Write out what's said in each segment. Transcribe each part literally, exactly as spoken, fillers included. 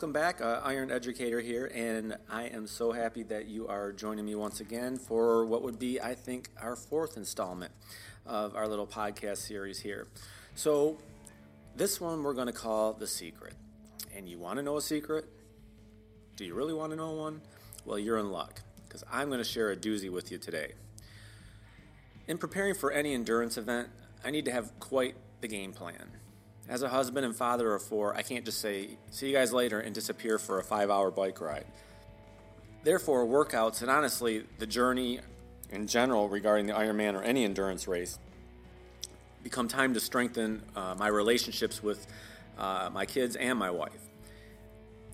Welcome back, uh, Iron Educator here, and I am so happy that you are joining me once again for what would be, I think, our fourth installment of our little podcast series here. So this one we're going to call The Secret. And you want to know a secret? Do you really want to know one? Well, you're in luck, because I'm going to share a doozy with you today. In preparing for any endurance event, I need to have quite the game plan. As a husband and father of four, I can't just say, see you guys later, and disappear for a five-hour bike ride. Therefore, workouts, and honestly, the journey in general regarding the Ironman or any endurance race, become time to strengthen uh, my relationships with uh, my kids and my wife.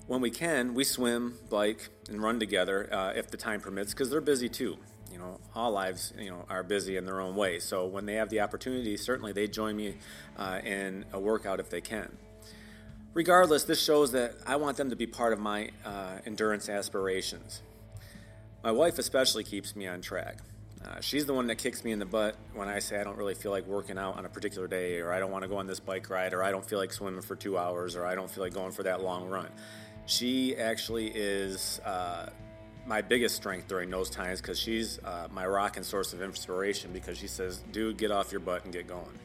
When we can, we swim, bike, and run together uh, if the time permits, because they're busy too. You know, all lives, you know, are busy in their own way. So when they have the opportunity, certainly they join me uh, in a workout if they can. Regardless, this shows that I want them to be part of my uh, endurance aspirations. My wife especially keeps me on track. Uh, she's the one that kicks me in the butt when I say I don't really feel like working out on a particular day, or I don't want to go on this bike ride, or I don't feel like swimming for two hours, or I don't feel like going for that long run. She actually is Uh, my biggest strength during those times, because she's uh, my rock and source of inspiration, because she says, dude, get off your butt and get going.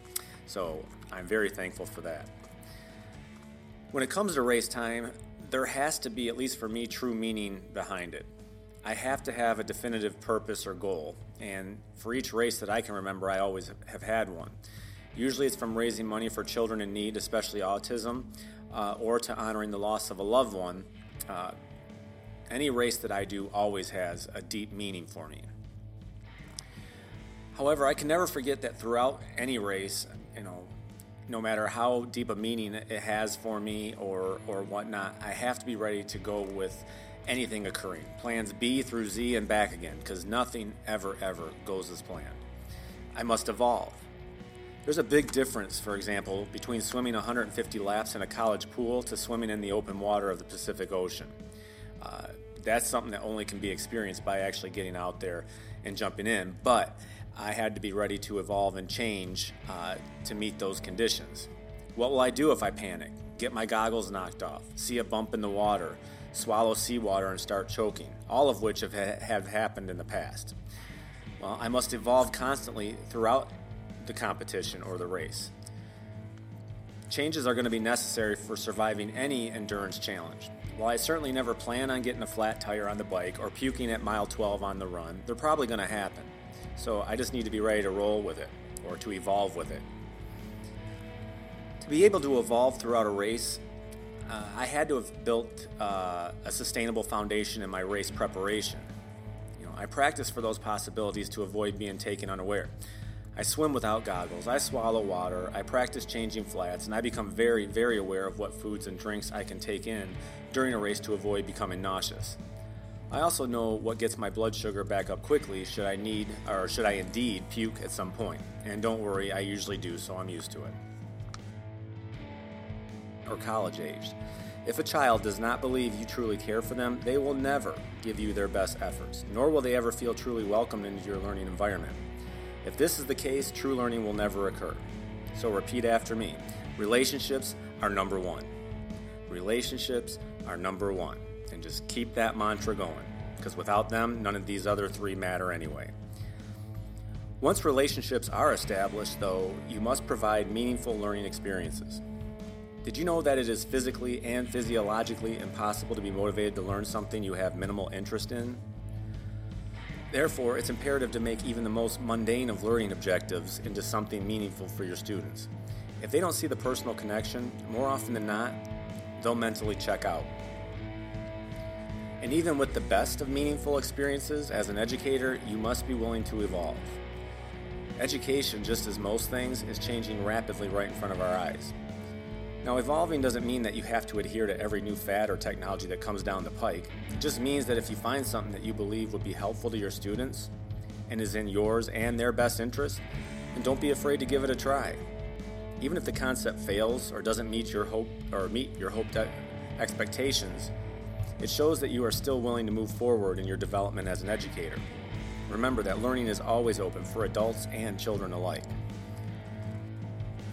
So I'm very thankful for that. When it comes to race time, there has to be, at least for me, true meaning behind it. I have to have a definitive purpose or goal, and for each race that I can remember, I always have had one. Usually it's from raising money for children in need, especially autism, uh, or to honoring the loss of a loved one. Uh, Any race that I do always has a deep meaning for me. However, I can never forget that throughout any race, you know, no matter how deep a meaning it has for me or, or whatnot, I have to be ready to go with anything occurring. Plans B through Z and back again, because nothing ever, ever goes as planned. I must evolve. There's a big difference, for example, between swimming one hundred fifty laps in a college pool to swimming in the open water of the Pacific Ocean. Uh, that's something that only can be experienced by actually getting out there and jumping in, but I had to be ready to evolve and change uh, to meet those conditions. What will I do if I panic, get my goggles knocked off, see a bump in the water, swallow seawater and start choking, all of which have, ha- have happened in the past? Well, I must evolve constantly throughout the competition or the race. Changes are going to be necessary for surviving any endurance challenge. While I certainly never plan on getting a flat tire on the bike or puking at mile twelve on the run, they're probably going to happen. So I just need to be ready to roll with it, or to evolve with it. To be able to evolve throughout a race, uh, I had to have built uh, a sustainable foundation in my race preparation. You know, I practiced for those possibilities to avoid being taken unaware. I swim without goggles, I swallow water, I practice changing flats, and I become very, very aware of what foods and drinks I can take in during a race to avoid becoming nauseous. I also know what gets my blood sugar back up quickly should I need, or should I indeed puke at some point. And don't worry, I usually do, so I'm used to it. Or college aged. If a child does not believe you truly care for them, they will never give you their best efforts, nor will they ever feel truly welcomed into your learning environment. If this is the case, true learning will never occur. So repeat after me. Relationships are number one. Relationships are number one. And just keep that mantra going, because without them, none of these other three matter anyway. Once relationships are established, though, you must provide meaningful learning experiences. Did you know that it is physically and physiologically impossible to be motivated to learn something you have minimal interest in? Therefore, it's imperative to make even the most mundane of learning objectives into something meaningful for your students. If they don't see the personal connection, more often than not, they'll mentally check out. And even with the best of meaningful experiences, as an educator, you must be willing to evolve. Education, just as most things, is changing rapidly right in front of our eyes. Now, evolving doesn't mean that you have to adhere to every new fad or technology that comes down the pike. It just means that if you find something that you believe would be helpful to your students and is in yours and their best interest, then don't be afraid to give it a try. Even if the concept fails or doesn't meet your hope or meet your hoped expectations, it shows that you are still willing to move forward in your development as an educator. Remember that learning is always open for adults and children alike.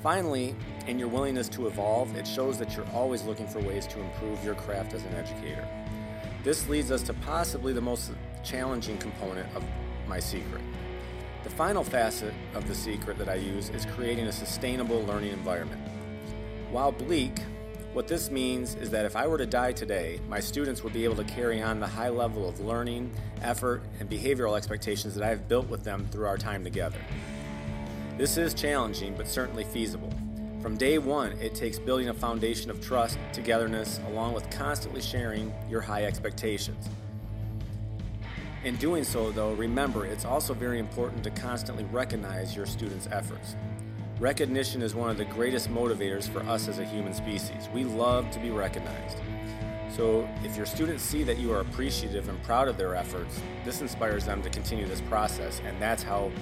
Finally, in your willingness to evolve, it shows that you're always looking for ways to improve your craft as an educator. This leads us to possibly the most challenging component of my secret. The final facet of the secret that I use is creating a sustainable learning environment. While bleak, what this means is that if I were to die today, my students would be able to carry on the high level of learning, effort, and behavioral expectations that I have built with them through our time together. This is challenging, but certainly feasible. From day one, it takes building a foundation of trust, togetherness, along with constantly sharing your high expectations. In doing so, though, remember it's also very important to constantly recognize your students' efforts. Recognition is one of the greatest motivators for us as a human species. We love to be recognized. So if your students see that you are appreciative and proud of their efforts, this inspires them to continue this process, and that's how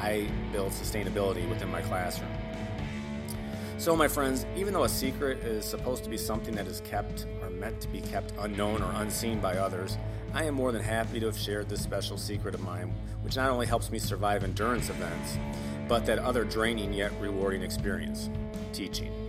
I build sustainability within my classroom. So my friends, even though a secret is supposed to be something that is kept or meant to be kept unknown or unseen by others, I am more than happy to have shared this special secret of mine, which not only helps me survive endurance events, but that other draining yet rewarding experience, teaching.